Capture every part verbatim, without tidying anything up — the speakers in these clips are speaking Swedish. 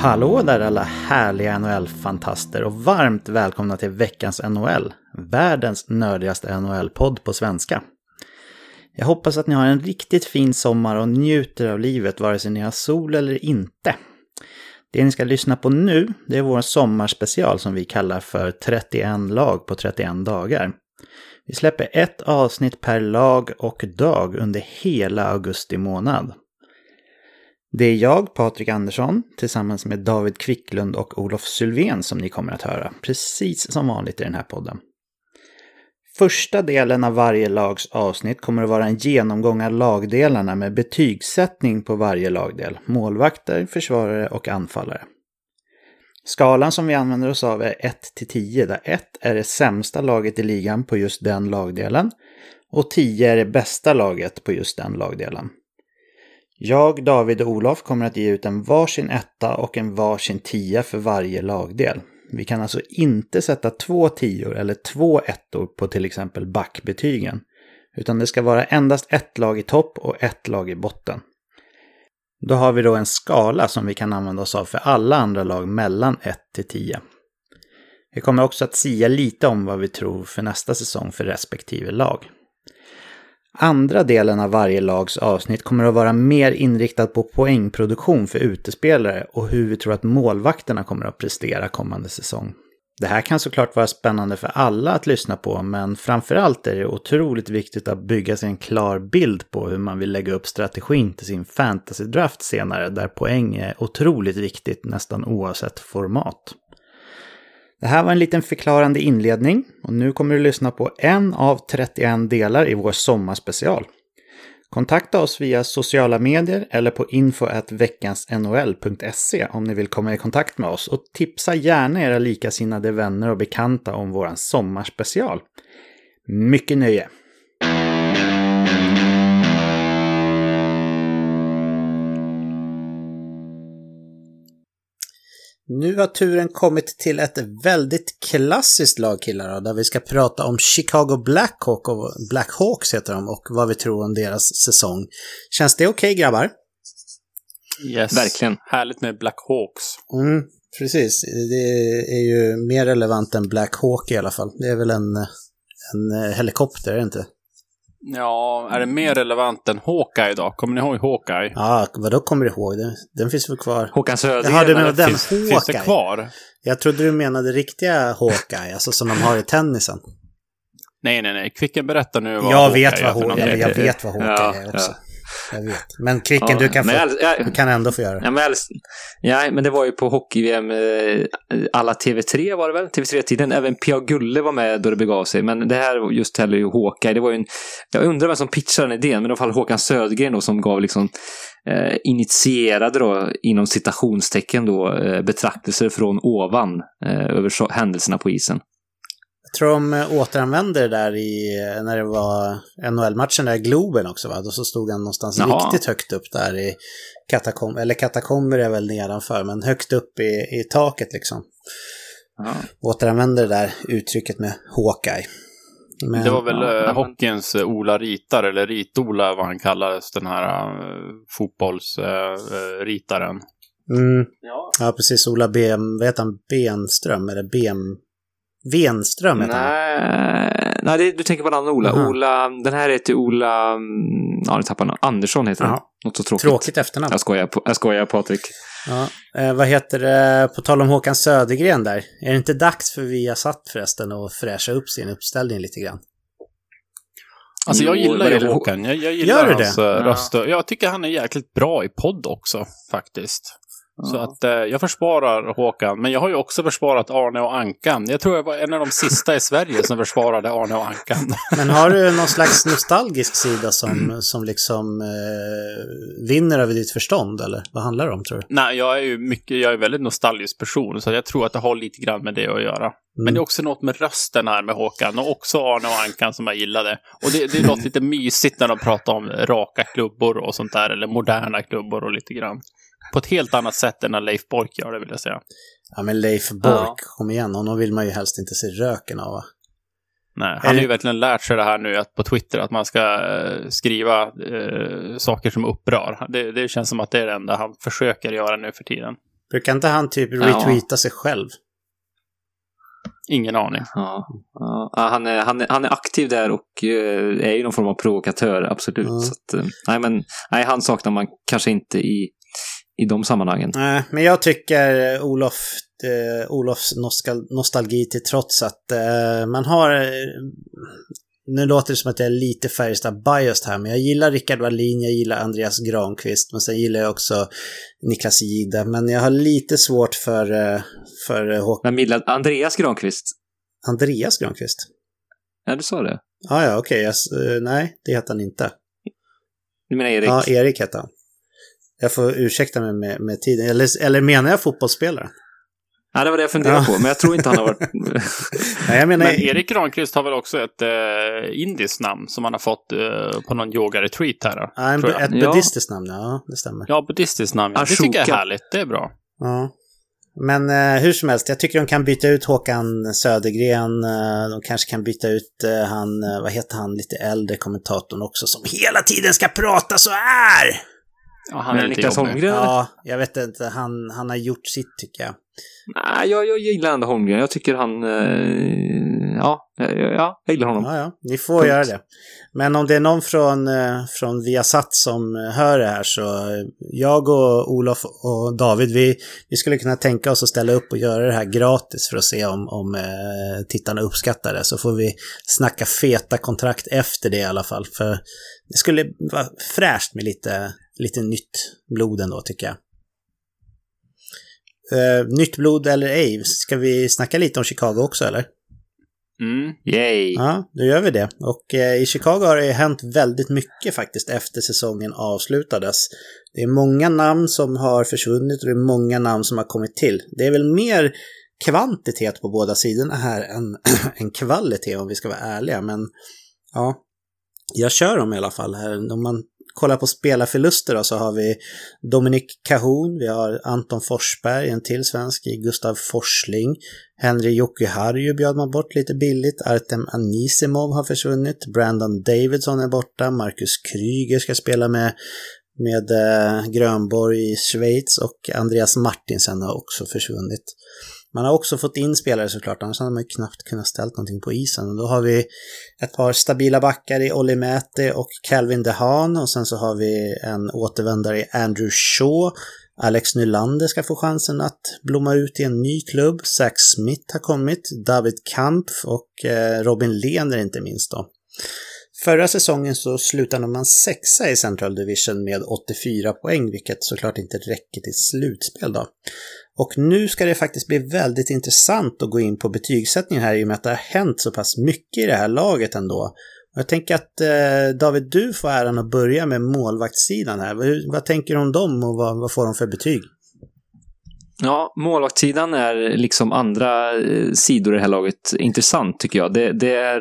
Hallå där alla härliga N H L-fantaster och varmt välkomna till veckans N H L, världens nördigaste N H L-podd på svenska. Jag hoppas att ni har en riktigt fin sommar och njuter av livet vare sig ni har sol eller inte. Det ni ska lyssna på nu, det är vår sommarspecial som vi kallar för trettioett lag på trettioett dagar. Vi släpper ett avsnitt per lag och dag under hela augusti månad. Det är jag, Patrick Andersson, tillsammans med David Kvicklund och Olof Sylvén som ni kommer att höra, precis som vanligt i den här podden. Första delen av varje lags avsnitt kommer att vara en genomgång av lagdelarna med betygssättning på varje lagdel, målvakter, försvarare och anfallare. Skalan som vi använder oss av är ett till tio, där ett är det sämsta laget i ligan på just den lagdelen och tio är det bästa laget på just den lagdelen. Jag, David och Olof kommer att ge ut en varsin etta och en varsin tia för varje lagdel. Vi kan alltså inte sätta två tior eller två ettor på till exempel backbetygen, utan det ska vara endast ett lag i topp och ett lag i botten. Då har vi då en skala som vi kan använda oss av för alla andra lag mellan ett till tio. Vi kommer också att sia lite om vad vi tror för nästa säsong för respektive lag. Andra delen av varje lags avsnitt kommer att vara mer inriktad på poängproduktion för utespelare och hur vi tror att målvakterna kommer att prestera kommande säsong. Det här kan såklart vara spännande för alla att lyssna på, men framförallt är det otroligt viktigt att bygga sig en klar bild på hur man vill lägga upp strategin till sin fantasydraft senare, där poäng är otroligt viktigt nästan oavsett format. Det här var en liten förklarande inledning och nu kommer du lyssna på en av trettioett delar i vår sommarspecial. Kontakta oss via sociala medier eller på info at veckans n h l punkt se om ni vill komma i kontakt med oss, och tipsa gärna era likasinnade vänner och bekanta om våran sommarspecial. Mycket nöje! Nu har turen kommit till ett väldigt klassiskt lag, killar då, där vi ska prata om Chicago Blackhawks och Blackhawks heter de, och vad vi tror om deras säsong. Känns det okej, okay, grabbar? Yes, verkligen. Härligt med Blackhawks. Mm, precis. Det är ju mer relevant än Blackhawk i alla fall. Det är väl en, en helikopter, är det inte? Ja, är det mer relevant än Hawkeye idag? Kommer ni ihåg Hawkeye? Ja, vadå kommer du ihåg? Den, den finns väl kvar. Håkan Södergren. Jag hade menat den finns, Hawkeye. Finns det kvar? Jag trodde du menade riktiga Hawkeye, alltså som de har i tennisen. Nej, nej, nej. Kvicken, berätta nu vad jag vet vad Hawkeye, jag vet vad Hawkeye ja, är också. Ja. Jag vet. Men Kvicken, ja, du, kan få, jag, jag, du kan ändå få göra. Ja men, ja, men det var ju på hockey-V M, alla T V tre var det väl? T V tre-tiden, även Pia Gulle var med då det begav sig. Men det här just heller ju Hawkeye. Det var ju en, jag undrar vem som pitchade den idén, men i alla fall Håkan Södergren då, som gav liksom eh, initierade då, inom citationstecken då, eh, betraktelser från ovan eh, över så, händelserna på isen. Jag tror de återanvände det där i, när det var N H L-matchen där i Globen också, va? Då så stod han någonstans Jaha. riktigt högt upp där i katakomber, eller katakomber är väl nedanför, men högt upp i, i taket liksom. Ja. Återanvände det där uttrycket med Hawkeye. Men det var väl ja, hockeyns Ola Ritar, eller Ritola vad han kallades, den här uh, fotbollsritaren. Uh, mm. ja. ja, precis. Ola B M, vad heter han? Benström, eller B M... Venström heter nej, nej det, du tänker på den andra Ola. Uh-huh. Ola. Den här heter Ola... Ja, nu tappar han. Andersson heter uh-huh. han. Något så tråkigt. Tråkigt efternamn. Jag skojar, jag skojar Patrik. Ja. Eh, vad heter det? På tal om Håkan Södergren där. Är det inte dags för vi har satt förresten och fräscha upp sin uppställning lite grann? Alltså jag gillar jo, ju Håkan. Jag, jag gillar hans röst. Ja. Jag tycker han är jäkligt bra i podd också, faktiskt. Så att eh, jag försvarar Håkan, men jag har ju också försvarat Arne och Ankan. Jag tror jag var en av de sista i Sverige som försvarade Arne och Ankan. Men har du någon slags nostalgisk sida som, som liksom eh, vinner över ditt förstånd, eller vad handlar det om, tror du? Nej, jag är ju mycket, jag är en väldigt nostalgisk person, så jag tror att det har lite grann med det att göra. Mm. Men det är också något med rösten här med Håkan, och också Arne och Ankan som jag gillade. Och det, det låter lite mysigt när de pratar om raka klubbor och sånt där, eller moderna klubbor och lite grann. På ett helt annat sätt än när Leif Bork gör det, vill jag säga. Ja, men Leif Bork, ja. Kom igen. Honom vill man ju helst inte se röken av, va? Nej, han har ju verkligen lärt sig det här nu att på Twitter att man ska eh, skriva eh, saker som upprör. Det, det känns som att det är det enda han försöker göra nu för tiden. Brukar inte han typ retweeta ja. sig själv? Ingen aning. Ja, ja. Han, är, han, är, han är aktiv där och är ju någon form av provokatör, absolut. Mm. Så att, nej, men nej, han saknar man kanske inte i, i de sammanhangen. Nej, men jag tycker Olof, eh, Olofs nostalgi till trots att eh, man har... Nu låter det som att jag är lite Färjestad-biased här, men jag gillar Rickard Wallin, jag gillar Andreas Granqvist, men sen gillar jag också Niklas Gida, men jag har lite svårt för... för Håkan... Andreas Granqvist? Andreas Granqvist? Ja, du sa det. Ah, ja, okej. Okay. Nej, det heter han inte. Du menar Erik? Ja, Erik heter han. Jag får ursäkta mig med, med tiden. Eller, eller menar jag fotbollsspelare? Ja, det var det jag funderade ja. på, men jag tror inte han har varit... Nej, jag menar... Men Erik Ragnqvist har väl också ett eh, indiskt namn som han har fått eh, på någon yoga-retreat här. Då, ja, en, ett buddhistiskt ja. namn, ja, det stämmer. Ja, buddhistiskt namn, ja. Det tycker jag är härligt, det är bra. Ja. Men eh, hur som helst, jag tycker de kan byta ut Håkan Södergren, eh, de kanske kan byta ut eh, han, vad heter han, lite äldre kommentatorn också, som hela tiden ska prata så här! Ja, han är Niklas Holmgren. Ja, jag vet inte, han, han har gjort sitt tycker jag. Nej, jag, jag gillar ändå Holmgren. Jag tycker han... Eh, ja, ja, jag gillar honom. Ja, ja. Ni får Punkt. göra det. Men om det är någon från, från Viasat som hör det här så... Jag och Olof och David, vi, vi skulle kunna tänka oss att ställa upp och göra det här gratis för att se om, om eh, tittarna uppskattar det. Så får vi snacka feta kontrakt efter det i alla fall. För det skulle vara fräscht med lite, lite nytt blod ändå tycker jag. Uh, nytt blod eller ej. Ska vi snacka lite om Chicago också eller? Mm, yay. Ja, nu gör vi det. Och uh, i Chicago har det hänt väldigt mycket faktiskt efter säsongen avslutades. Det är många namn som har försvunnit och det är många namn som har kommit till. Det är väl mer kvantitet på båda sidorna här än, än kvalitet om vi ska vara ärliga. Men ja, jag kör dem i alla fall här. Om man kolla på spelarförluster då, så har vi Dominic Cahoon, vi har Anton Forsberg, en till svensk, Gustav Forsling, Henry Jokiharju bjöd man bort lite billigt, Artem Anisimov har försvunnit, Brandon Davidson är borta, Marcus Kryger ska spela med, med eh, Grönborg i Schweiz och Andreas Martinsen har också försvunnit. Man har också fått in spelare såklart, annars hade man ju knappt kunnat ställa någonting på isen. Och då har vi ett par stabila backar i Olli Määttä och Calvin De Haan. Och sen så har vi en återvändare i Andrew Shaw. Alex Nylander ska få chansen att blomma ut i en ny klubb. Zach Smith har kommit, David Kampf och Robin Lehner inte minst då. Förra säsongen så slutade man sexa i Central Division med åttiofyra poäng, vilket såklart inte räcker till slutspel då. Och nu ska det faktiskt bli väldigt intressant att gå in på betygssättningen här i och med att det har hänt så pass mycket i det här laget ändå. Jag tänker att eh, David, du får äran att börja med målvaktssidan här. Vad, vad tänker du om dem och vad, vad får de för betyg? Ja, målvaktssidan är liksom andra sidor i det här laget intressant tycker jag. Det, det är,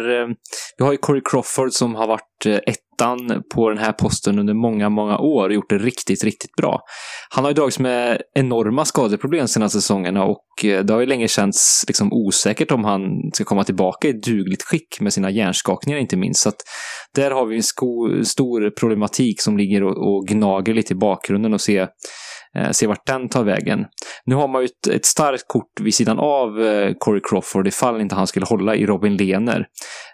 vi har ju Corey Crawford som har varit ettan på den här posten under många, många år och gjort det riktigt, riktigt bra. Han har ju dragits med enorma skadeproblem senaste säsongerna och det har ju länge känts liksom osäkert om han ska komma tillbaka i dugligt skick med sina hjärnskakningar inte minst. Så att där har vi en sko- stor problematik som ligger och, och gnager lite i bakgrunden och se se vart den tar vägen. Nu har man ju ett, ett starkt kort vid sidan av Corey Crawford ifall inte han skulle hålla i Robin Lehner.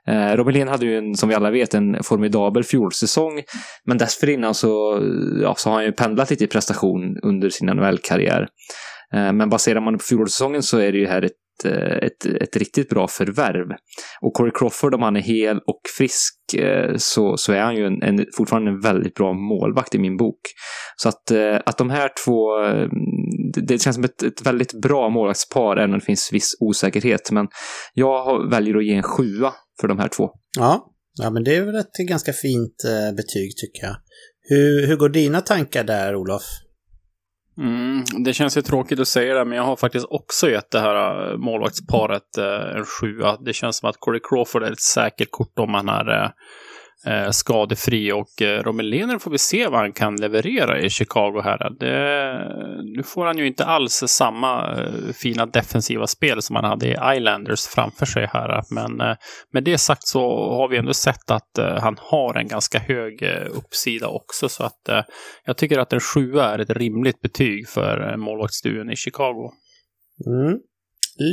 Eh, Robin Lehner hade ju en, som vi alla vet, en formidabel fjolsäsong, men dessförinnan så, ja, så har han ju pendlat lite i prestation under sin N H L-karriär. Eh, men baserar man på fjolsäsongen så är det ju här ett Ett, ett riktigt bra förvärv. Och Corey Crawford, om han är hel och frisk så, så är han ju en, en, fortfarande en väldigt bra målvakt i min bok. Så att, att de här två, det känns som ett, ett väldigt bra målvaktspar även om det finns viss osäkerhet. Men jag väljer att ge en sjua för de här två. Ja, ja men det är väl ett ganska fint betyg tycker jag. Hur, hur går dina tankar där, Olof? Mm, det känns ju tråkigt att säga det, men jag har faktiskt också gett det här målvaktsparet eh, en sjua. Det känns som att Corey Crawford är ett säkert kort om han är eh, skadefri, och eh, Robin Lehner får vi se vad han kan leverera i Chicago här. Det, nu får han ju inte alls samma eh, fina defensiva spel som han hade i Islanders framför sig här, men eh, med det sagt så har vi ändå sett att eh, han har en ganska hög eh, uppsida också, så att eh, jag tycker att en sjua är ett rimligt betyg för eh, målvaktsduon i Chicago. Mm.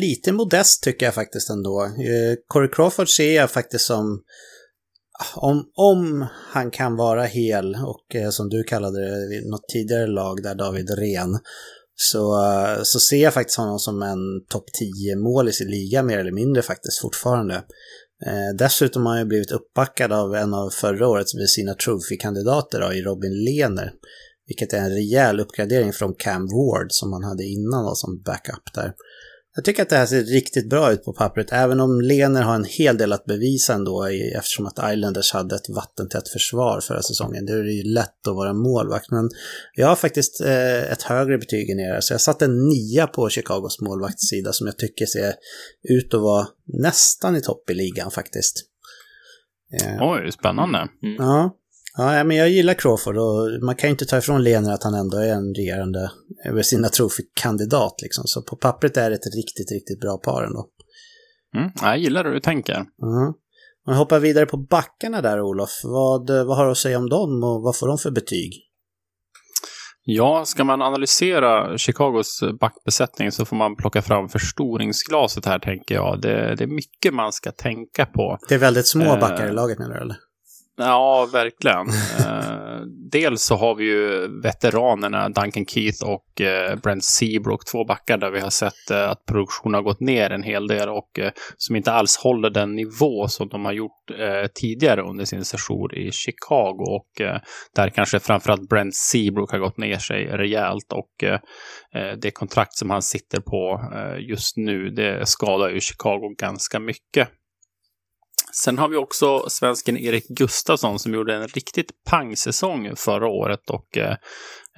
Lite modest tycker jag faktiskt ändå. Eh, Corey Crawford ser jag faktiskt som, om, om han kan vara hel och eh, som du kallade det, något tidigare lag där David Ren, så, eh, så ser jag faktiskt honom som en topp tio mål i sin liga mer eller mindre faktiskt fortfarande. Eh, dessutom har jag blivit uppbackad av en av förra årets med sina trophy-kandidater då, i Robin Lehner, vilket är en rejäl uppgradering från Cam Ward som man hade innan då, som backup där. Jag tycker att det här ser riktigt bra ut på pappret, även om Lehner har en hel del att bevisa ändå, i, eftersom att Islanders hade ett vattentätt försvar förra säsongen. Det är ju lätt att vara målvakt, men jag har faktiskt eh, ett högre betyg än er, så jag satt en nia på Chicagos målvaktssida som jag tycker ser ut att vara nästan i topp i ligan faktiskt. Eh. Oj, spännande. Mm. Ja. Ja, men jag gillar Crawford, och man kan ju inte ta ifrån Lehner att han ändå är en regerande över sina trofik-kandidat liksom. Så på pappret är det ett riktigt, riktigt bra par ändå. Mm, jag gillar det du tänker. Mm. Man hoppar vidare på backarna där, Olof. Vad, vad har du att säga om dem och vad får de för betyg? Ja, ska man analysera Chicagos backbesättning så får man plocka fram förstoringsglaset här, tänker jag. Det, det är mycket man ska tänka på. Det är väldigt små backar i laget, menar du, eller? Ja, verkligen. Dels så har vi ju veteranerna Duncan Keith och Brent Seabrook, två backar där vi har sett att produktionen har gått ner en hel del och som inte alls håller den nivå som de har gjort tidigare under sin session i Chicago, och där kanske framförallt Brent Seabrook har gått ner sig rejält, och det kontrakt som han sitter på just nu, det skadar ju Chicago ganska mycket. Sen har vi också svensken Erik Gustafsson som gjorde en riktigt pangsäsong förra året och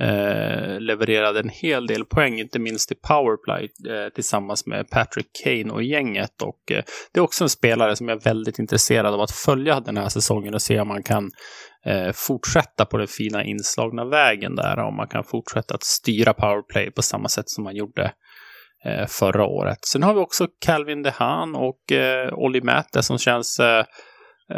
eh, levererade en hel del poäng, inte minst i powerplay eh, tillsammans med Patrick Kane och gänget, och eh, det är också en spelare som jag är väldigt intresserad av att följa den här säsongen och se om man kan eh, fortsätta på den fina inslagna vägen där, om man kan fortsätta att styra powerplay på samma sätt som man gjorde förra året. Sen har vi också Calvin De Haan och eh, Olli Määttä som känns eh,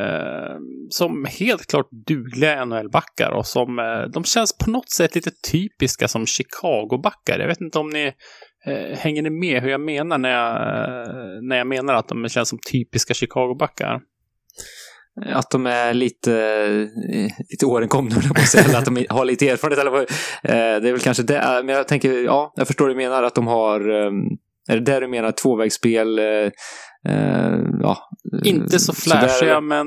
eh, som helt klart dugliga N H L-backar och som eh, de känns på något sätt lite typiska som Chicago-backar. Jag vet inte om ni eh, hänger ni med hur jag menar när jag, eh, när jag menar att de känns som typiska Chicago-backar. Att de är lite lite årenkomna, eller att de har lite erfarenhet eller det är väl kanske det, men jag tänker, ja, jag förstår du menar att de har, är det där du menar, tvåvägsspel, ja, inte så flashiga men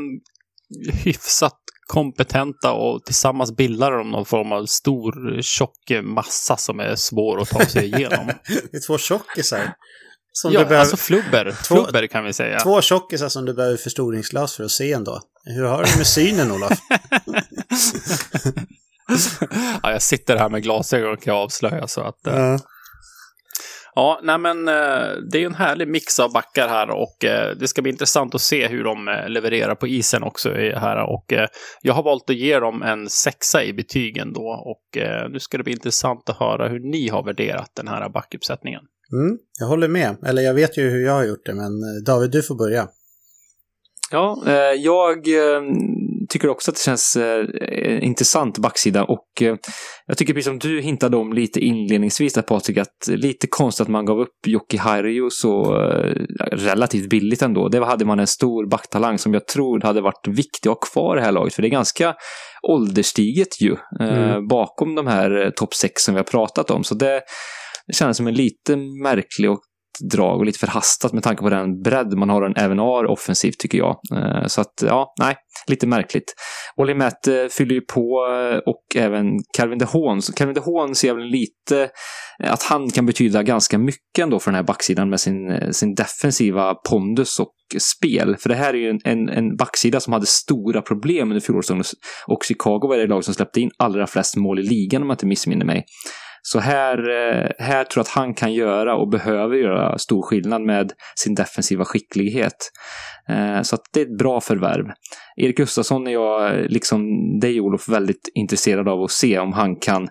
hyfsat kompetenta och tillsammans bildar de någon form av stor tjock massa som är svår att ta sig igenom. Det är två tjockisar. Som ja, du behöver... alltså flubber. Två, flubber kan vi säga. Två tjockisar som du behöver förstoringsglas för att se ändå. Hur har du med synen, Olof? Ja, jag sitter här med glasögon och kan avslöja så att... Uh. Ja, nej men det är en härlig mix av backar här och det ska bli intressant att se hur de levererar på isen också här, och jag har valt att ge dem en sexa i betygen då, och nu ska det bli intressant att höra hur ni har värderat den här backuppsättningen. Mm, jag håller med, eller jag vet ju hur jag har gjort det, men David, du får börja. Ja, jag tycker också att det känns intressant backsida, och jag tycker precis som du hintade om lite inledningsvis där, Patrik, att lite konstigt att man gav upp Jocke Harju så relativt billigt ändå. Det hade man en stor backtalang som jag tror hade varit viktig att ha kvar i det här laget, för det är ganska ålderstiget ju mm. bakom de här topp sex som vi har pratat om, så det känns som en lite märklig och drag och lite förhastat med tanke på den bredd man har, en även har offensivt tycker jag. Så att ja, nej, lite märkligt. Olli Määttä fyller ju på och även Calvin De Haan. Calvin De Haan ser väl lite att han kan betyda ganska mycket ändå för den här backsidan med sin, sin defensiva pondus och spel. För det här är ju en, en, en backsida som hade stora problem under fjolårssäsongen, och Chicago var det lag som släppte in allra flest mål i ligan om jag inte missminner mig. Så här, här tror jag att han kan göra och behöver göra stor skillnad med sin defensiva skicklighet. Så att det är ett bra förvärv. Erik Gustafsson är jag, liksom dig Olof, väldigt intresserad av att se om han kan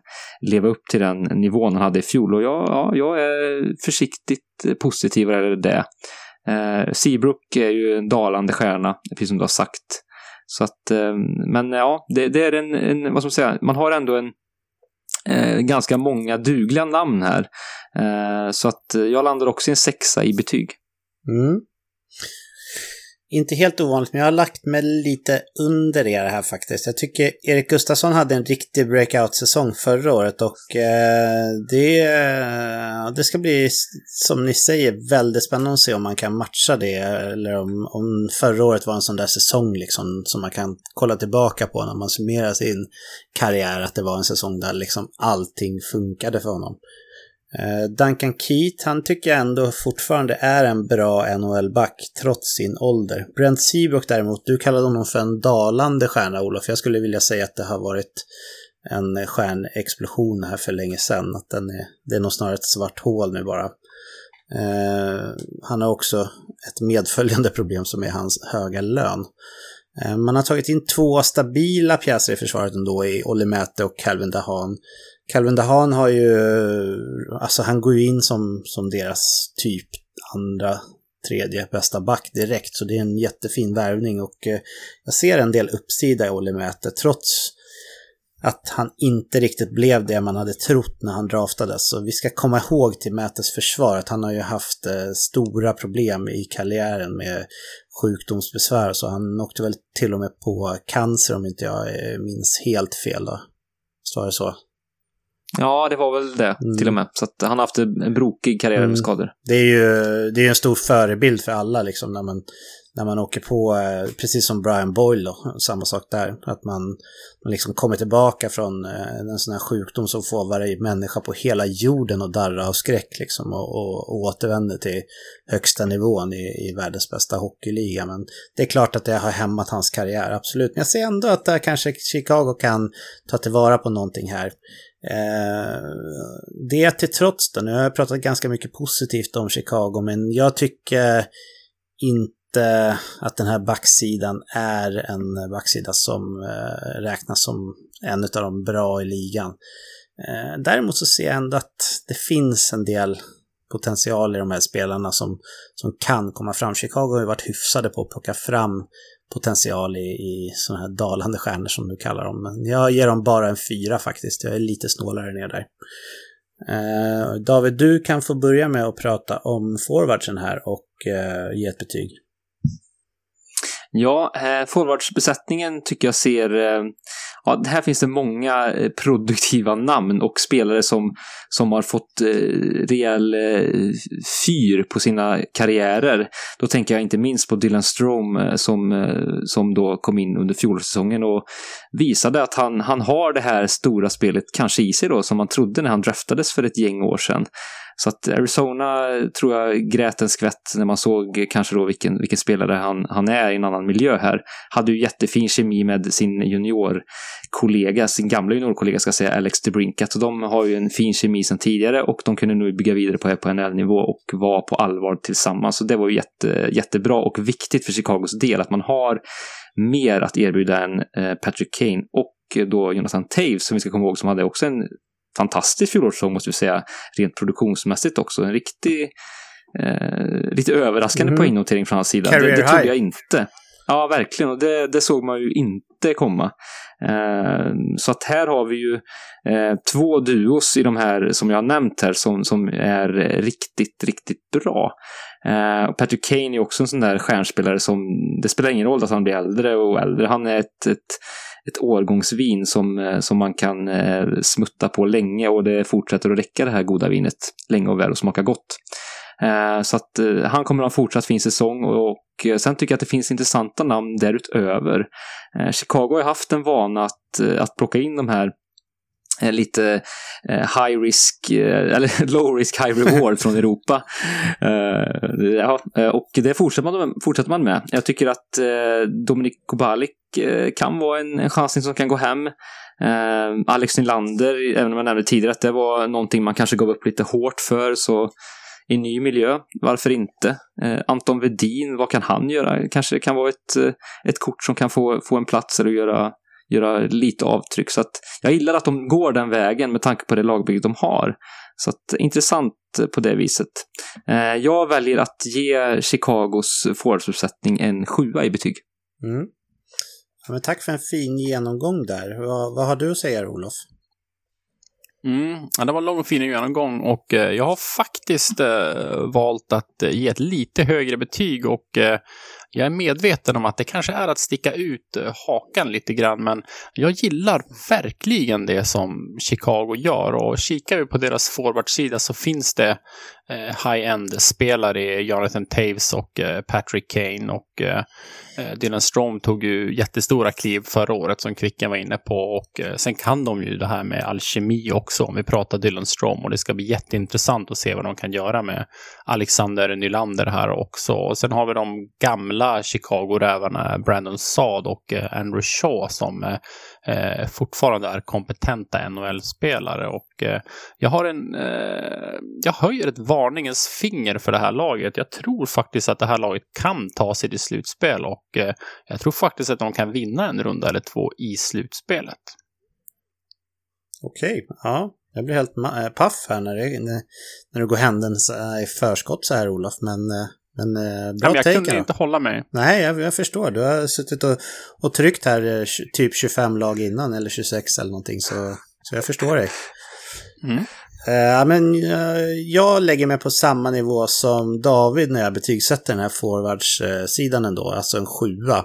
leva upp till den nivån han hade i fjol. Och jag, ja, jag är försiktigt positivare än det. Seabrook är ju en dalande stjärna, precis som du har sagt. Så att, men ja, det, det är en, en, vad ska man säga, man har ändå en Eh, ganska många dugliga namn här, eh, så att jag landar också i en sexa i betyg. Mm. Inte helt ovanligt, men jag har lagt mig lite under er här faktiskt. Jag tycker Erik Gustafsson hade en riktig breakout-säsong förra året, och eh, det, eh, det ska bli, som ni säger, väldigt spännande att se om man kan matcha det, eller om, om förra året var en sån där säsong liksom, som man kan kolla tillbaka på när man summerar sin karriär, att det var en säsong där liksom allting funkade för honom. Duncan Keith, han tycker jag ändå fortfarande är en bra N H L-back trots sin ålder. Brent Seabrook däremot, du kallade honom för en dalande stjärna, Olof. Jag skulle vilja säga att det har varit en stjärnexplosion här för länge sedan. Att den är, det är nog snarare ett svart hål nu bara. Eh, han har också ett medföljande problem som är hans höga lön. Eh, man har tagit in två stabila pjäser i försvaret ändå, i Olli Määttä och Calvin De Haan. Calvin De Haan har ju, alltså han går ju in som, som deras typ andra, tredje bästa back direkt, så det är en jättefin värvning, och jag ser en del uppsida i Olli Määttä trots att han inte riktigt blev det man hade trott när han draftades. Så vi ska komma ihåg till Määttäs försvar att han har ju haft stora problem i karriären med sjukdomsbesvär, så han åkte väl till och med på cancer om inte jag minns helt fel då. Så är det så. Ja, det var väl det mm. till och med. Så att han har haft en brokig karriär med mm. skador. Det är ju det är en stor förebild för alla liksom, när man när man åker på, precis som Brian Boyle då, samma sak där, att man, man liksom kommer tillbaka från en sån här sjukdom som får varje människa på hela jorden och darra av skräck liksom, och, och, och återvänder till högsta nivån i, i världens bästa hockeyliga. Men det är klart att det har hämmat hans karriär, absolut. Men jag ser ändå att där kanske Chicago kan ta tillvara på någonting här. Eh, det till trots då, nu har jag pratat ganska mycket positivt om Chicago, men jag tycker inte att den här backsidan är en backsida som eh, räknas som en av de bra i ligan. Eh, däremot så ser jag ändå att det finns en del potential i de här spelarna som, som kan komma fram. Chicago har ju varit hyfsade på att plocka fram potential i, i sådana här dalande stjärnor som du kallar dem. Men jag ger dem bara en fyra faktiskt. Jag är lite snålare ner där. Eh, David, du kan få börja med att prata om forwardsen här och eh, ge ett betyg. Ja, eh, forwardsbesättningen tycker jag ser... Eh, ja, här finns det många produktiva namn och spelare som, som har fått eh, rejäl eh, fyr på sina karriärer. Då tänker jag inte minst på Dylan Strome eh, som, eh, som då kom in under fjolårssäsongen och visade att han, han har det här stora spelet kanske i sig då, som man trodde när han draftades för ett gäng år sedan. Så att Arizona tror jag grät en skvätt när man såg kanske då vilken, vilken spelare han, han är i en annan miljö här. Hade ju jättefin kemi med sin juniorkollega, sin gamla juniorkollega ska jag säga, Alex DeBrincat. Så de har ju en fin kemi sedan tidigare, och de kunde nu bygga vidare på, på N H L-nivå och vara på allvar tillsammans. Så det var ju jätte, jättebra och viktigt för Chicagos del att man har mer att erbjuda än Patrick Kane och då Jonathan Toews, som vi ska komma ihåg, som hade också en fantastisk fjolårssäsong måste vi säga, rent produktionsmässigt också. En riktig eh, lite överraskande mm. poängnotering från hans sida. Career det, det trodde jag inte. Ja, verkligen. Och det, det såg man ju inte komma. Eh, så att här har vi ju eh, två duos i de här som jag har nämnt här som, som är riktigt, riktigt bra. Eh, och Patrick Kane är också en sån där stjärnspelare som, det spelar ingen roll att han blir äldre och äldre. Han är ett, ett ett årgångsvin som, som man kan eh, smutta på länge, och det fortsätter att räcka det här goda vinet länge och väl och smaka gott. Eh, så att eh, han kommer att ha en fortsatt fin säsong, och, och eh, sen tycker jag att det finns intressanta namn därutöver. Eh, Chicago har haft en vana att, att plocka in de här lite high risk eller low risk high reward från Europa. Ja, och det fortsätter man, fortsätter man med. Jag tycker att Dominik Kubalik kan vara en, en chansning som kan gå hem. Alex Nylander, även om jag nämnde tidigare att det var någonting man kanske gav upp lite hårt för, så i ny miljö, varför inte? Anton Vedin, vad kan han göra? Kanske det kan vara ett, ett kort som kan få, få en plats eller göra göra lite avtryck, så att jag gillar att de går den vägen med tanke på det lagbygget de har, så att intressant på det viset. eh, jag väljer att ge Chicagos forwardsuppsättning en sjua i betyg. Mm. Ja, men tack för en fin genomgång där. Vad, vad har du att säga, Olof? Mm, ja, det var en lång och fin genomgång, och eh, jag har faktiskt eh, valt att eh, ge ett lite högre betyg, och eh, jag är medveten om att det kanske är att sticka ut eh, hakan lite grann, men jag gillar verkligen det som Chicago gör, och kikar vi på deras forwardsida så finns det eh, high-end-spelare i Jonathan Toews och eh, Patrick Kane, och eh, Dylan Strome tog ju jättestora kliv förra året som Kvicken var inne på, och eh, sen kan de ju det här med alkemi också om vi pratar Dylan Strome, och det ska bli jätteintressant att se vad de kan göra med Alexander Nylander här också. Och sen har vi de gamla Chicago-rävarna Brandon Saad och Andrew Shaw som eh, fortfarande är kompetenta N H L-spelare, och eh, jag har en eh, jag höjer ett varningens finger för det här laget. Jag tror faktiskt att det här laget kan ta sig till slutspel, och eh, jag tror faktiskt att de kan vinna en runda eller två i slutspelet. Okej, okay, ja. Jag blir helt ma- paff här när, det, när du går händelserna i förskott så här, Olof, men eh... Men, eh, bra. Nej, men jag kunde då inte hålla mig. Nej, jag, jag förstår. Du har suttit och, och tryckt här eh, typ tjugofem lag innan, eller tjugosex eller någonting, så, så jag förstår dig. Mm. Eh, men eh, jag lägger mig på samma nivå som David när jag betygsätter den här forwardssidan eh, ändå, alltså en sjua.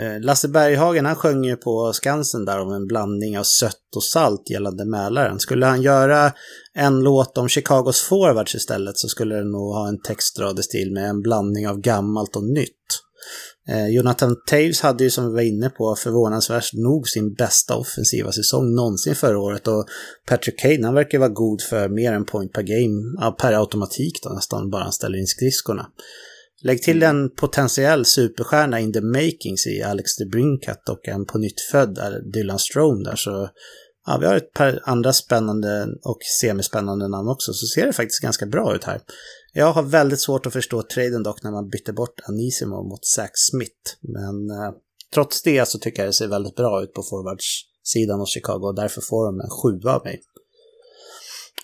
Eh, Lasse Berghagen, han sjöng ju på Skansen där om en blandning av sött och salt gällande Mälaren. Skulle han göra en låt om Chicagos forwards istället, så skulle den nog ha en textrad i stil med en blandning av gammalt och nytt. Eh, Jonathan Toews hade ju, som vi var inne på, förvånansvärt nog sin bästa offensiva säsong någonsin förra året, och Patrick Kane, han verkar vara god för mer än point per game per automatik då, nästan bara han ställer in skridskorna. Lägg till en potentiell superstjärna in the makings i Alex DeBrincat och en på nytt född Dylan Strome där, så ja, vi har ett par andra spännande och semispännande namn också, så ser det faktiskt ganska bra ut här. Jag har väldigt svårt att förstå traden dock när man bytte bort Anisimo mot Zach Smith, men eh, trots det så tycker jag det ser väldigt bra ut på forwardssidan av Chicago, och därför får de en sjua av mig.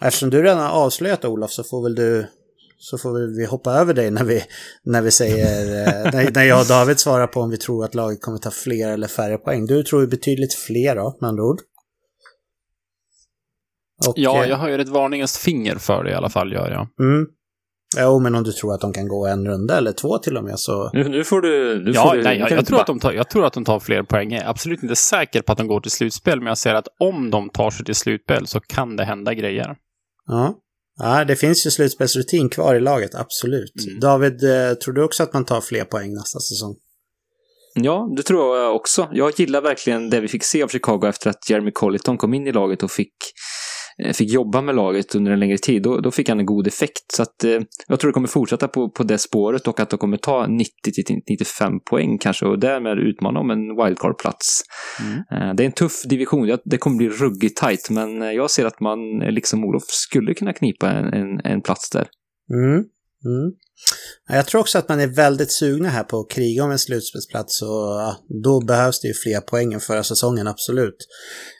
Eftersom du redan har avslöjat, Olof, så får väl du så får vi hoppa över dig när vi, när vi säger, när, när jag och David svarar på om vi tror att laget kommer ta fler eller färre poäng. Du tror ju betydligt fler då, med andra ord. Och, ja, jag har ju ett varningens finger för det i alla fall, gör jag. Mm. Ja, men om du tror att de kan gå en runda eller två till och med, så... Nu, nu får du... Nu ja, får du, nej, jag, jag, tror att de tar, jag tror att de tar fler poäng. Jag är absolut inte säker på att de går till slutspel, men jag ser att om de tar sig till slutspel så kan det hända grejer. Ja. Ja, det finns ju slutspelsrutin kvar i laget, absolut. Mm. David, tror du också att man tar fler poäng nästa säsong? Ja, det tror jag också. Jag gillar verkligen det vi fick se av Chicago efter att Jeremy Colliton kom in i laget och fick, fick jobba med laget under en längre tid. Då, då fick han en god effekt. Så att, jag tror det kommer fortsätta på, på det spåret, och att de kommer ta nittio till nittiofem poäng kanske, och därmed utmana om en wildcard-plats. Mm. Det är en tuff division. Det kommer bli ruggigt tajt, men jag ser att man, liksom Olof, skulle kunna knipa en, en, en plats där. Mm, mm. Jag tror också att man är väldigt sugna här på att kriga om en slutspelsplats, och ja, då behövs det ju fler poäng än förra säsongen, absolut.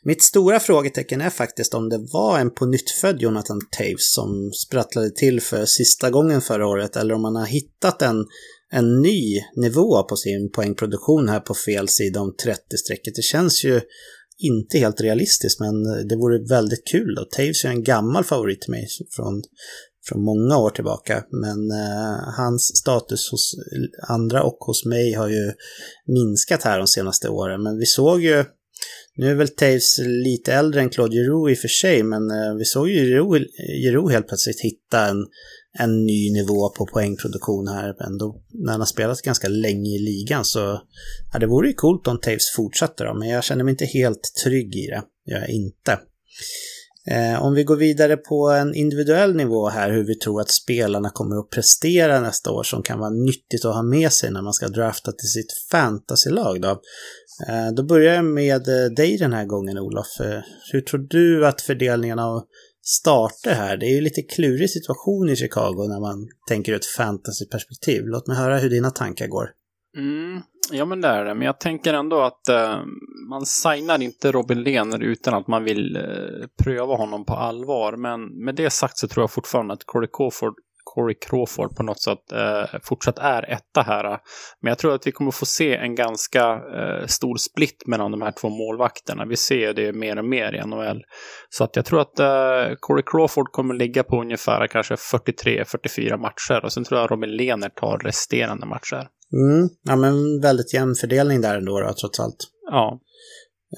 Mitt stora frågetecken är faktiskt om det var en på nytt född Jonathan Toews som sprattlade till för sista gången förra året, eller om man har hittat en, en ny nivå på sin poängproduktion här på fel sida om trettio-strecket. Det känns ju inte helt realistiskt, men det vore väldigt kul då. Toews är en gammal favorit till mig från... från många år tillbaka, men eh, hans status hos andra och hos mig har ju minskat här de senaste åren, men vi såg ju, nu är väl Toews lite äldre än Claude Giroux i och för sig, men eh, vi såg ju Giroux, Giroux helt plötsligt hitta en, en ny nivå på poängproduktion här ändå, när han har spelat ganska länge i ligan, så ja, det vore ju coolt om Toews fortsätter då, men jag känner mig inte helt trygg i det, jag är inte. Eh, om vi går vidare på en individuell nivå här, hur vi tror att spelarna kommer att prestera nästa år som kan vara nyttigt att ha med sig när man ska drafta till sitt fantasylag då. Eh, då börjar jag med dig den här gången, Olof. Eh, hur tror du att fördelningen av starter här? Det är ju lite klurig situation i Chicago när man tänker ur ett fantasyperspektiv. Låt mig höra hur dina tankar går. Mm, ja men det är det. Men jag tänker ändå att eh, man signar inte Robin Lehner utan att man vill eh, pröva honom på allvar. Men med det sagt så tror jag fortfarande att Corey Crawford, Corey Crawford på något sätt eh, fortsatt är etta här. Men jag tror att vi kommer få se en ganska eh, stor split mellan de här två målvakterna. Vi ser det mer och mer i N H L. Så att jag tror att eh, Corey Crawford kommer ligga på ungefär kanske fyrtiotre till fyrtiofyra matcher. Och sen tror jag Robin Lehner tar resterande matcher. Mm, ja men väldigt jämn fördelning där ändå då, trots allt. Ja.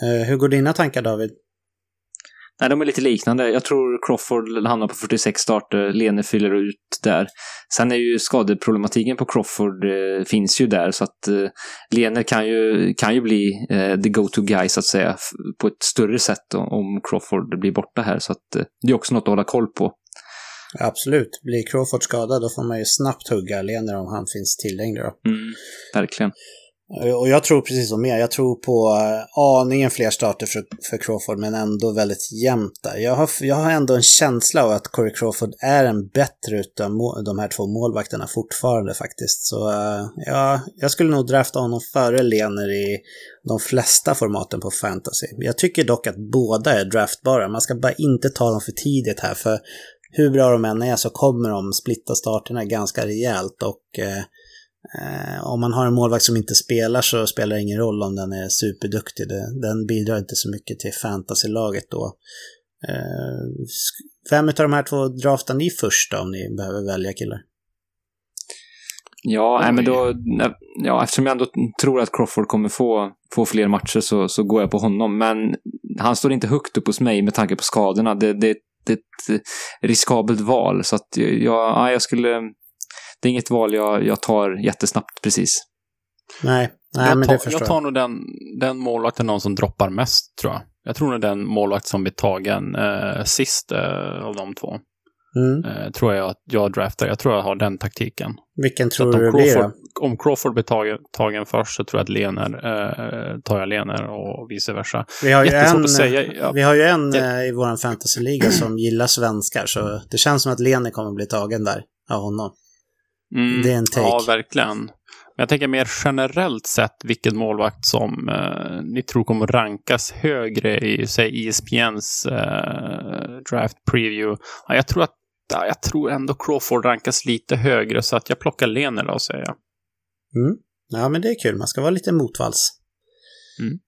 Eh, hur går dina tankar, David? Nej, de är lite liknande. Jag tror Crawford hamnar på fyrtiosex starter. Lehner fyller ut där. Sen är ju skadeproblematiken på Crawford eh, finns ju där. Så att eh, Lehner kan ju, kan ju bli eh, the go-to guy så att säga. F- på ett större sätt då, om Crawford blir borta här. Så att eh, det är också något att hålla koll på. Absolut. Blir Crawford skadad då får man ju snabbt hugga Lehner om han finns tillgänglig då. Mm, verkligen. Och jag tror precis som er, jag tror på aningen fler starter för, för Crawford men ändå väldigt jämnt där. Jag har, jag har ändå en känsla av att Corey Crawford är en bättre utav må, de här två målvakterna fortfarande faktiskt. Så ja, jag skulle nog drafta honom före Lehner i de flesta formaten på fantasy. Jag tycker dock att båda är draftbara. Man ska bara inte ta dem för tidigt här, för hur bra de än är så kommer de splitta starterna ganska rejält och eh, om man har en målvakt som inte spelar så spelar det ingen roll om den är superduktig. Den bidrar inte så mycket till fantasylaget då. Vem av de här två draftar ni först då, om ni behöver välja killar? Ja, nej, men då, ja, eftersom jag ändå tror att Crawford kommer få, få fler matcher så, så går jag på honom. Men han står inte högt upp hos mig med tanke på skadorna. Det, det, det är ett riskabelt val. Så att jag, ja, jag skulle... Det är inget val jag, jag tar jättesnabbt precis. Nej, nej jag, men tar, det förstår jag. Jag tar nog den, den målvakten någon som droppar mest tror jag. Jag tror nog den målvakt som blir tagen eh, sist eh, av de två. Mm. Eh, tror jag att jag draftar. Jag tror jag har den taktiken. Vilken tror du Crawford, blir då? Om Crawford blir tagen, tagen först så tror jag att Lehner, eh, tar jag Lehner och vice versa. Vi har ju en, att säga. Ja, vi har ju en det... i vår fantasyliga som gillar svenskar så det känns som att Lehner kommer bli tagen där av honom. Mm, det är en take. Ja, verkligen. Men jag tänker mer generellt sett vilken målvakt som eh, ni tror kommer rankas högre i säg E S P N:s eh, draft preview. Ja, jag tror att ja, jag tror ändå Crawford rankas lite högre så att jag plockar Lehner då säger jag. Mm. Ja, men det är kul. Man ska vara lite motvalls. Mm.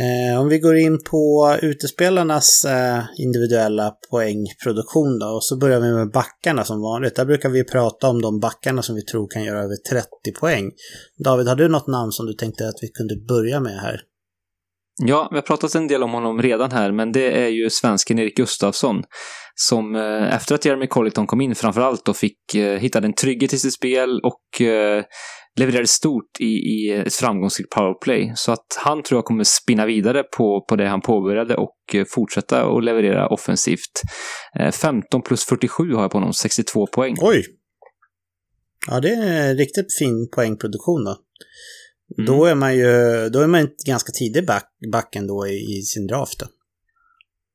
Eh, om vi går in på utespelarnas eh, individuella poängproduktion då, och så börjar vi med backarna som vanligt. Där brukar vi prata om de backarna som vi tror kan göra över trettio poäng. David, har du något namn som du tänkte att vi kunde börja med här? Ja, vi har pratat en del om honom redan här, men det är ju svensken Erik Gustafsson som eh, efter att Jeremy Colliton kom in framförallt och fick eh, hitta en trygghet i sitt spel och eh, levererade stort i, i ett framgångsrikt powerplay. Så att han tror jag kommer spinna vidare på, på det han påbörjade och fortsätta och leverera offensivt. femton plus fyrtiosju har jag på honom, sextiotvå poäng. Oj! Ja, det är en riktigt fin poängproduktion då. Mm. Då är man ju då är man ganska tidig back, back ändå i, i sin draft då.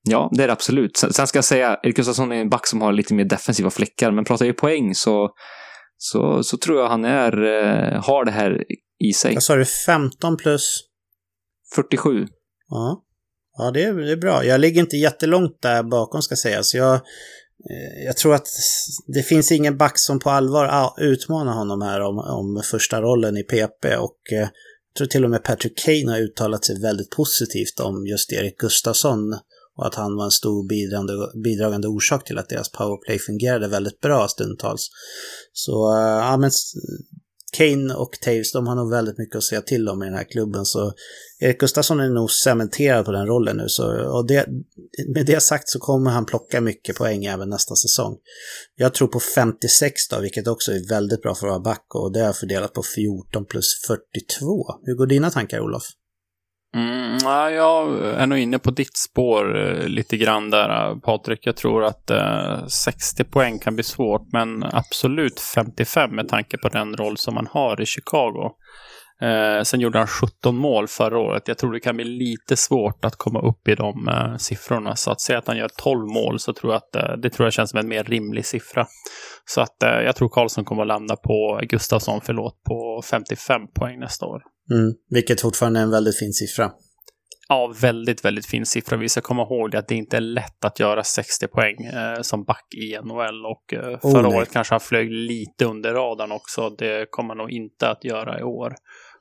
Ja, det är det absolut. Sen ska jag säga, Erik Gustafsson är en back som har lite mer defensiva fläckar, men pratar ju poäng så Så, så tror jag han är, har det här i sig. Jag sa det, femton plus fyrtiosju. Ja, ja det, är, det är bra. Jag ligger inte jättelångt där bakom ska säga. Så jag, jag tror att det finns ingen back som på allvar utmanar honom här om, om första rollen i P P. Och jag tror till och med Patrick Kane har uttalat sig väldigt positivt om just Erik Gustafsson. Och att han var en stor bidragande, bidragande orsak till att deras powerplay fungerade väldigt bra stundtals. Så ja, men Kane och Toews, de har nog väldigt mycket att säga till om i den här klubben. Så Erik Gustafsson är nog cementerad på den rollen nu. Så, och det, med det sagt så kommer han plocka mycket poäng även nästa säsong. Jag tror på femtiosex då, vilket också är väldigt bra för att vara back. Och det är fördelat på fjorton plus fyrtiotvå. Hur går dina tankar, Olof? Mm, ja, jag är nog inne på ditt spår eh, lite grann där, Patrik. Jag tror att eh, sextio poäng kan bli svårt, men absolut femtiofem med tanke på den roll som man har i Chicago. Eh, sen gjorde han sjutton mål förra året. Jag tror det kan bli lite svårt att komma upp i de eh, siffrorna. Så att säga att han gör tolv mål, så tror jag att eh, det tror jag känns som en mer rimlig siffra. Så att eh, jag tror Karlsson kommer att landa på Gustafsson, förlåt, på femtiofem poäng nästa år. Mm, vilket fortfarande är en väldigt fin siffra. Ja, väldigt, väldigt fin siffra. Vi ska komma ihåg att det inte är lätt att göra sextio poäng eh, som back i N H L. Och eh, oh, förra nej. året kanske han flög lite under radarn också. Det kommer han nog inte att göra i år.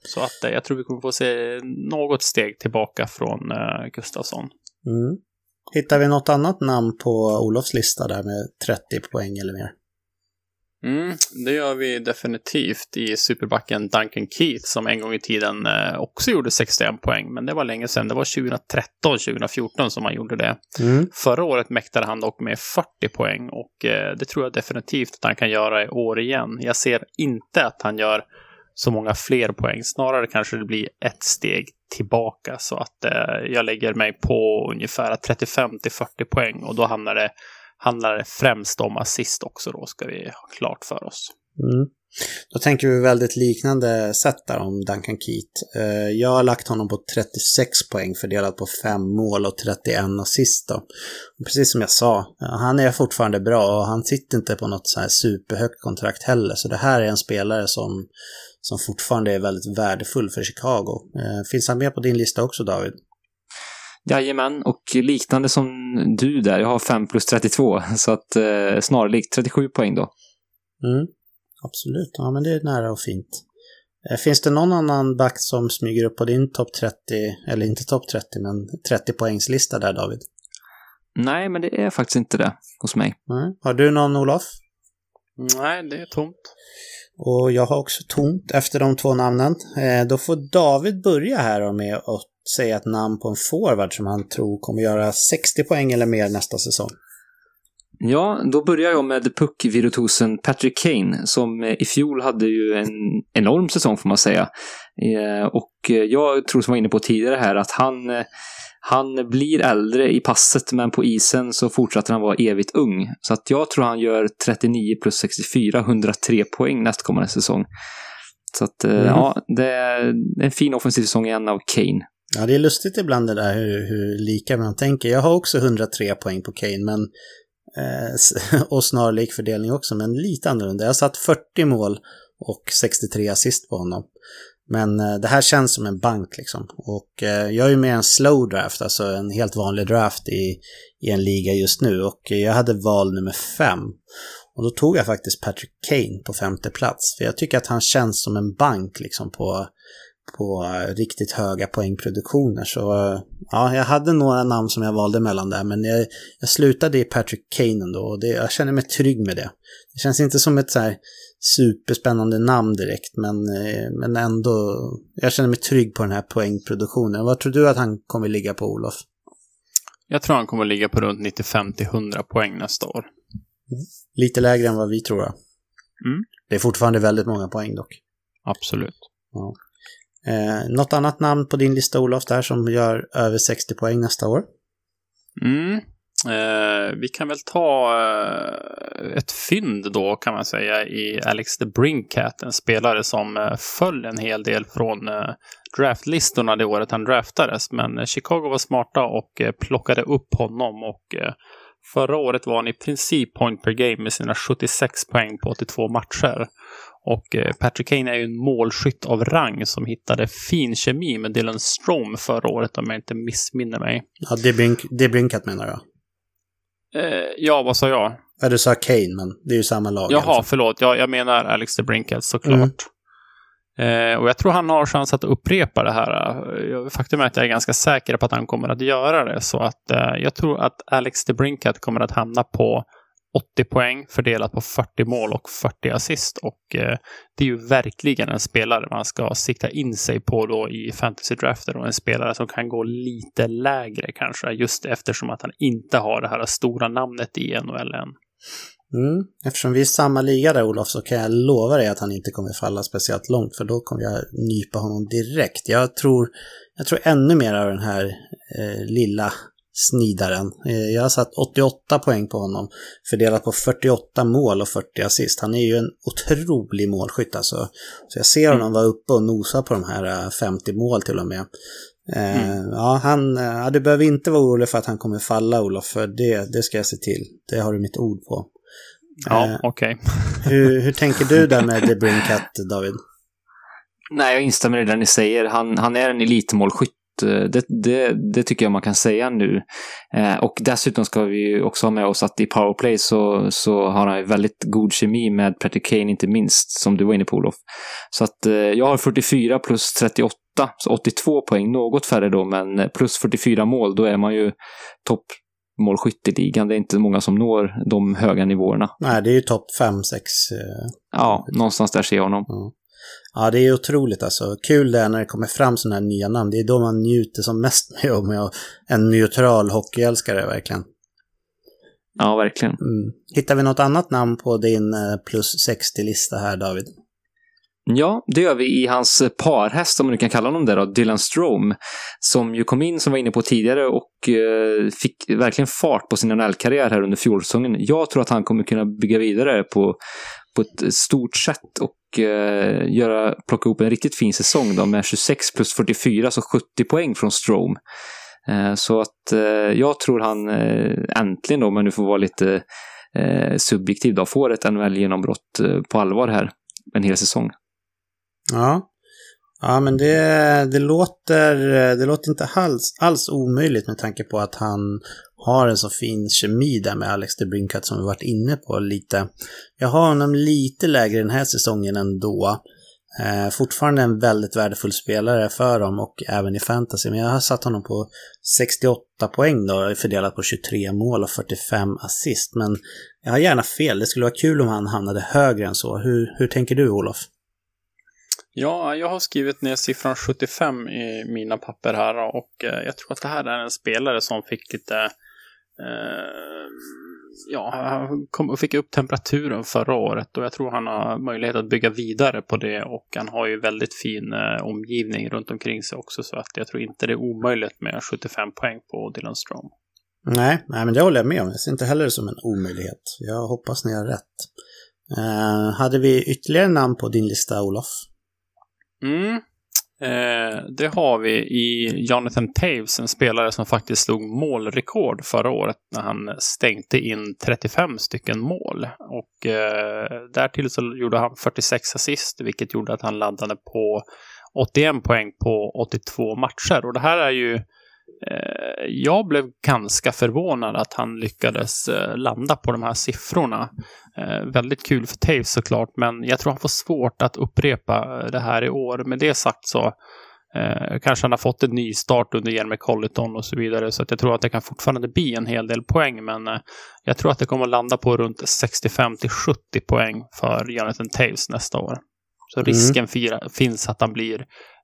Så att, eh, jag tror vi kommer få se något steg tillbaka från eh, Gustafsson. Mm. Hittar vi något annat namn på Olofs lista där med trettio poäng eller mer? Mm, det gör vi definitivt i superbacken Duncan Keith, som en gång i tiden också gjorde sextioen poäng, men det var länge sedan. Det var tjugotretton tjugofjorton som han gjorde det. Mm. Förra året mäktade han dock med fyrtio poäng, och det tror jag definitivt att han kan göra i år igen. Jag ser inte att han gör så många fler poäng, snarare kanske det blir ett steg tillbaka, så att jag lägger mig på ungefär trettiofem till fyrtio poäng, och då hamnar det handlar det främst om assist också, då ska vi ha klart för oss. Mm. Då tänker vi väldigt liknande sätt där om Duncan Keith. Jag har lagt honom på trettiosex poäng fördelat på fem mål och trettioen assist då. Precis som jag sa, han är fortfarande bra och han sitter inte på något så här superhögt kontrakt heller, så det här är en spelare som, som fortfarande är väldigt värdefull för Chicago. Finns han med på din lista också, David? Jajamän, och liknande som du där. Jag har fem plus trettiotvå, så att eh, snarlikt trettiosju poäng då. Mm, absolut. Ja, men det är nära och fint. Finns det någon annan back som smyger upp på din topp trettio, eller inte topp trettio, men trettio poängslista där, David? Nej, men det är faktiskt inte det hos mig. Mm. Har du någon, Olof? Nej, det är tomt. Och jag har också tomt efter de två namnen. Eh, då får David börja här och med att säga ett namn på en forward som han tror kommer göra sextio poäng eller mer nästa säsong. Ja, då börjar jag med puckvirtuosen Patrick Kane, som i fjol hade ju en enorm säsong får man säga. Och jag tror, som var inne på tidigare här, att han, han blir äldre i passet, men på isen så fortsätter han vara evigt ung. Så att jag tror han gör trettionio plus sextiofyra, hundratre poäng nästkommande säsong. Så att mm. ja, det är en fin offensiv säsong igen av Kane. Ja, det är lustigt ibland det där hur, hur lika man tänker. Jag har också hundratre poäng på Kane, men, eh, och snarlik fördelning också, men lite annorlunda. Jag har satt fyrtio mål och sextiotre assist på honom. Men eh, det här känns som en bank liksom. Och eh, jag är ju med en slow draft, alltså en helt vanlig draft i, i en liga just nu. Och jag hade val nummer fem. Och då tog jag faktiskt Patrick Kane på femte plats. För jag tycker att han känns som en bank liksom på... på riktigt höga poängproduktioner. Så ja, jag hade några namn som jag valde mellan där, men jag, jag slutade i Patrick Kane ändå, och det, jag känner mig trygg med det. Det känns inte som ett så här superspännande namn direkt, men, men ändå jag känner mig trygg på den här poängproduktionen. Vad tror du att han kommer ligga på, Olof? Jag tror han kommer ligga på runt nittiofem till hundra poäng nästa år. Mm. Lite lägre än vad vi tror. Mm. Det är fortfarande väldigt många poäng dock. Absolut. Ja. Eh, något annat namn på din lista, Olof, där som gör över sextio poäng nästa år? Mm. Eh, vi kan väl ta eh, ett fynd då kan man säga i Alex DeBrincat, en spelare som eh, föll en hel del från eh, draftlistorna det året han draftades, men eh, Chicago var smarta och eh, plockade upp honom, och eh, förra året var han i princip point per game med sina sjuttiosex poäng på åttiotvå matcher. Och Patrick Kane är ju en målskytt av rang som hittade fin kemi med Dylan Strome förra året, om jag inte missminner mig. Ja, det är Brinkat menar jag. Eh, ja, vad sa jag? Ja, du sa Kane, men det är ju samma lag. Jaha, alltså. Förlåt. Jag, jag menar Alex DeBrincat såklart. Mm. Eh, och jag tror han har chans att upprepa det här. Faktum är att jag är ganska säker på att han kommer att göra det. Så att eh, jag tror att Alex DeBrincat kommer att hamna på åttio poäng fördelat på fyrtio mål och fyrtio assist, och eh, det är ju verkligen en spelare man ska sikta in sig på då i fantasy drafter, och en spelare som kan gå lite lägre kanske, just eftersom att han inte har det här stora namnet i N H L än. Mm. Eftersom vi är samma liga där, Olof, så kan jag lova dig att han inte kommer falla speciellt långt, för då kommer jag nypa honom direkt. Jag tror jag tror ännu mer av den här eh, lilla snidaren. Eh, jag har satt åttioåtta poäng på honom, fördelat på fyrtioåtta mål och fyrtio assist. Han är ju en otrolig målskytt alltså. Så jag ser honom vara uppe och nosa på de här femtio mål till och med. Eh, mm. Ja, han, ja, du behöver inte vara orolig för att han kommer falla, Olof, för det, det ska jag se till. Det har du mitt ord på. Ja, eh, okej. Okay. hur, hur tänker du där med DeBrincat, David? Nej, jag instämmer i det ni säger. Han, han är en elitmålskytt. Det, det, det tycker jag man kan säga nu. Eh, och dessutom ska vi ju också ha med oss att i powerplay så, så har han väldigt god kemi med Patrick Kane, inte minst, som du var inne på, Olof. Så att eh, jag har fyrtiofyra plus trettioåtta, så åttiotvå poäng, något färre då, men plus fyrtiofyra mål, då är man ju topp målskytt i ligan. Det är inte många som når de höga nivåerna. Nej, det är ju topp fem sex. Eh... Ja, någonstans där ser jag honom. Mm. Ja, det är otroligt alltså. Kul det när det kommer fram sådana här nya namn. Det är då man njuter som mest med om jag är en neutral hockeyälskare, verkligen. Ja, verkligen. Mm. Hittar vi något annat namn på din plus sextio-lista här, David? Ja, det gör vi i hans parhäst, om man kan kalla honom det då, Dylan Strome, som ju kom in, som var inne på tidigare, och eh, fick verkligen fart på sin N H L-karriär här under fjolsången. Jag tror att han kommer kunna bygga vidare på, på ett stort sätt och eh, göra, plocka ihop en riktigt fin säsong då, med tjugosex plus fyrtiofyra, så sjuttio poäng från Strome. Eh, så att eh, jag tror han eh, äntligen då, men nu får vara lite eh, subjektiv då, får ett N H L-genombrott eh, på allvar här en hel säsong. Ja, ja, men det, det, låter, det låter inte alls, alls omöjligt med tanke på att han har en så fin kemi där med Alex DeBrincat, som vi varit inne på lite. Jag har honom lite lägre den här säsongen ändå. Eh, fortfarande en väldigt värdefull spelare för dem och även i fantasy, men jag har satt honom på sextioåtta poäng då, fördelat på tjugotre mål och fyrtiofem assist. Men jag har gärna fel, det skulle vara kul om han hamnade högre än så. Hur, hur tänker du, Olof? Ja, jag har skrivit ner siffran sjuttiofem i mina papper här, och jag tror att det här är en spelare som fick lite eh, ja, kom, fick upp temperaturen förra året, och jag tror han har möjlighet att bygga vidare på det, och han har ju väldigt fin eh, omgivning runt omkring sig också, så att jag tror inte det är omöjligt med sjuttiofem poäng på Dylan Strome. Nej, nej, men det håller jag med om. Jag ser inte heller som en omöjlighet. Jag hoppas ni har rätt. Eh, hade vi ytterligare namn på din lista, Olof? Mm. Eh, det har vi i Jonathan Toews, en spelare som faktiskt slog målrekord förra året när han stängde in trettiofem stycken mål, och eh, därtill så gjorde han fyrtiosex assist, vilket gjorde att han landade på åttioett poäng på åttiotvå matcher. Och det här är ju eh, jag blev ganska förvånad att han lyckades eh, landa på de här siffrorna. Eh, väldigt kul för Toews såklart, men jag tror han får svårt att upprepa det här i år. Med det sagt så eh, kanske han har fått en ny start under Jeremy Colliton och så vidare, så att jag tror att det kan fortfarande bli en hel del poäng, men eh, jag tror att det kommer att landa på runt sextiofem till sjuttio poäng för Jonathan Toews nästa år. Så risken mm. fira, finns att han blir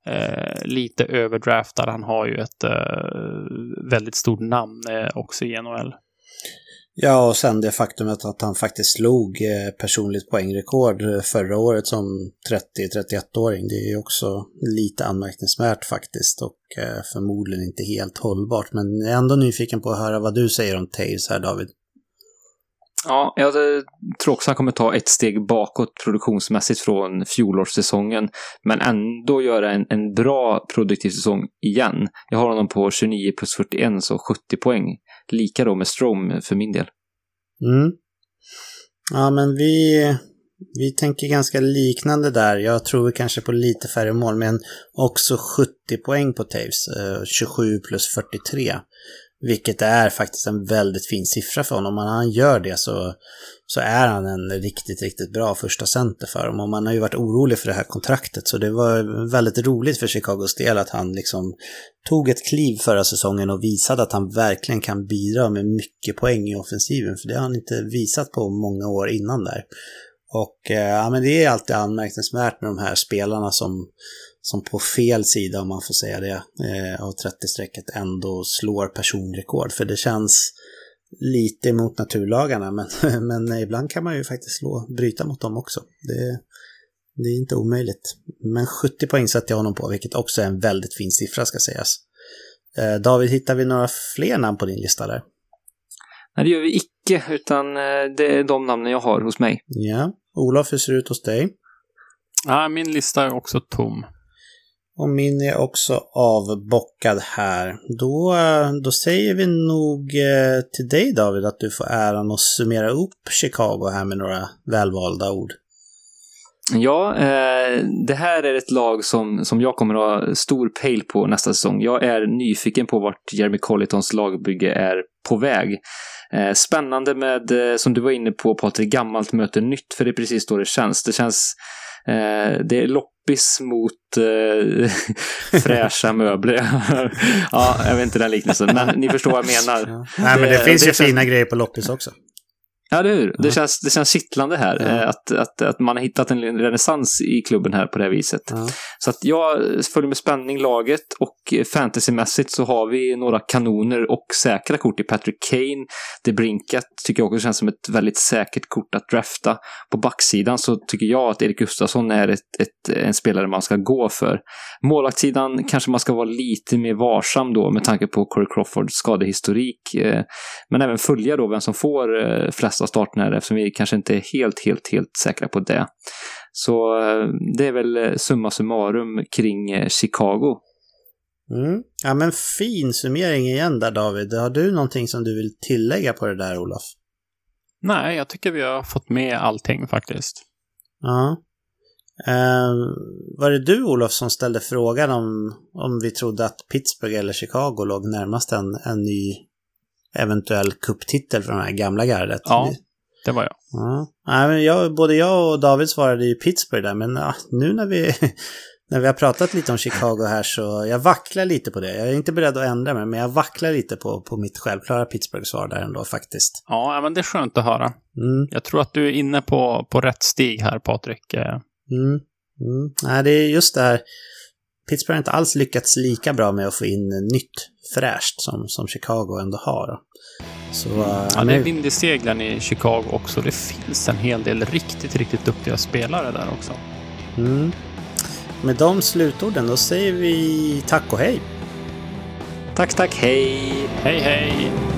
eh, lite överdraftad. Han har ju ett eh, väldigt stort namn eh, också i N H L. Ja, och sen det faktumet att han faktiskt slog personligt poängrekord förra året som trettio-trettioettåring, det är ju också lite anmärkningsvärt faktiskt, och förmodligen inte helt hållbart. Men jag är ändå nyfiken på att höra vad du säger om Toews här, David. Ja, jag tror också han kommer ta ett steg bakåt produktionsmässigt från fjolårssäsongen, men ändå göra en, en bra produktiv säsong igen. Jag har honom på tjugonio plus fyrtioett, så sjuttio poäng. Lika då med Strome för min del. Mm. Ja, men vi, vi tänker ganska liknande där. Jag tror kanske på lite färre mål, men också sjuttio poäng på Toews, tjugosju plus fyrtiotre. Vilket är faktiskt en väldigt fin siffra för honom. Om han gör det så, så är han en riktigt, riktigt bra första center för honom. Och man har ju varit orolig för det här kontraktet, så det var väldigt roligt för Chicagos del att han liksom tog ett kliv förra säsongen och visade att han verkligen kan bidra med mycket poäng i offensiven, för det har han inte visat på många år innan där. Och ja, men det är alltid anmärkningsvärt med de här spelarna som, som på fel sida, om man får säga det, eh, av trettio-strecket ändå slår personrekord. För det känns lite emot naturlagarna, men, men ibland kan man ju faktiskt slå, bryta mot dem också. Det, Det är inte omöjligt. Men sjuttio poäng sätter jag honom på, vilket också är en väldigt fin siffra ska sägas. Eh, David, hittar vi några fler namn på din lista där? Nej, det gör vi icke, utan det är de namnen jag har hos mig. Ja, Olof, hur ser det ut hos dig? Ja, min lista är också tom. Och min är också avbockad här. Då, då säger vi nog till dig, David, att du får äran att summera upp Chicago här med några välvalda ord. Ja, eh, det här är ett lag som, som jag kommer att ha stor pejl på nästa säsong. Jag är nyfiken på vart Jeremy Collitons lagbygge är på väg. Eh, spännande med, eh, som du var inne på, Patrik, gammalt möter nytt, för det är precis då det känns. Det känns, eh, det är loppis mot eh, fräscha möbler. Ja, jag vet inte den liknelsen, men ni förstår vad jag menar. Ja. Nej, men det, det finns det ju känns... fina grejer på loppis också. Ja, det är hur. Det känns, det känns kittlande här. Ja. Att, att, att man har hittat en renässans i klubben här på det här viset. Ja. Så att jag följer med spänning laget, och fantasymässigt så har vi några kanoner och säkra kort i Patrick Kane. DeBrincat tycker jag också känns som ett väldigt säkert kort att drafta. På backsidan så tycker jag att Erik Gustafsson är ett, ett, en spelare man ska gå för. Målvaktssidan kanske man ska vara lite mer varsam då med tanke på Corey Crawfords skadehistorik. Men även följa då vem som får flest starten här, eftersom vi kanske inte är helt, helt, helt säkra på det. Så det är väl summa summarum kring Chicago. Mm. Ja, men fin summering igen där, David. Har du någonting som du vill tillägga på det där, Olof? Nej, jag tycker vi har fått med allting faktiskt. Ja. Eh, var det du, Olof, som ställde frågan om, om vi trodde att Pittsburgh eller Chicago låg närmast en, en ny eventuell kupptitel från det här gamla gardet? Ja, det var jag. Ja. Nej, men jag, både jag och David svarade ju Pittsburgh där, men ja, nu när vi, när vi har pratat lite om Chicago här, så jag vacklar lite på det. Jag är inte beredd att ändra mig, men jag vacklar lite på, på mitt självklara Pittsburgh-svar där ändå faktiskt. Ja, men det är skönt att höra. Mm. Jag tror att du är inne på, på rätt stig här, Patrik. Mm. Mm. Nej, det är just det här. Pittsburgh har inte alls lyckats lika bra med att få in nytt fräscht som, som Chicago ändå har. Så, mm. Ja, det är vind i seglen i Chicago också. Det finns en hel del riktigt, riktigt duktiga spelare där också. Mm. Med de slutorden då säger vi tack och hej. Tack, tack, hej. Hej, hej.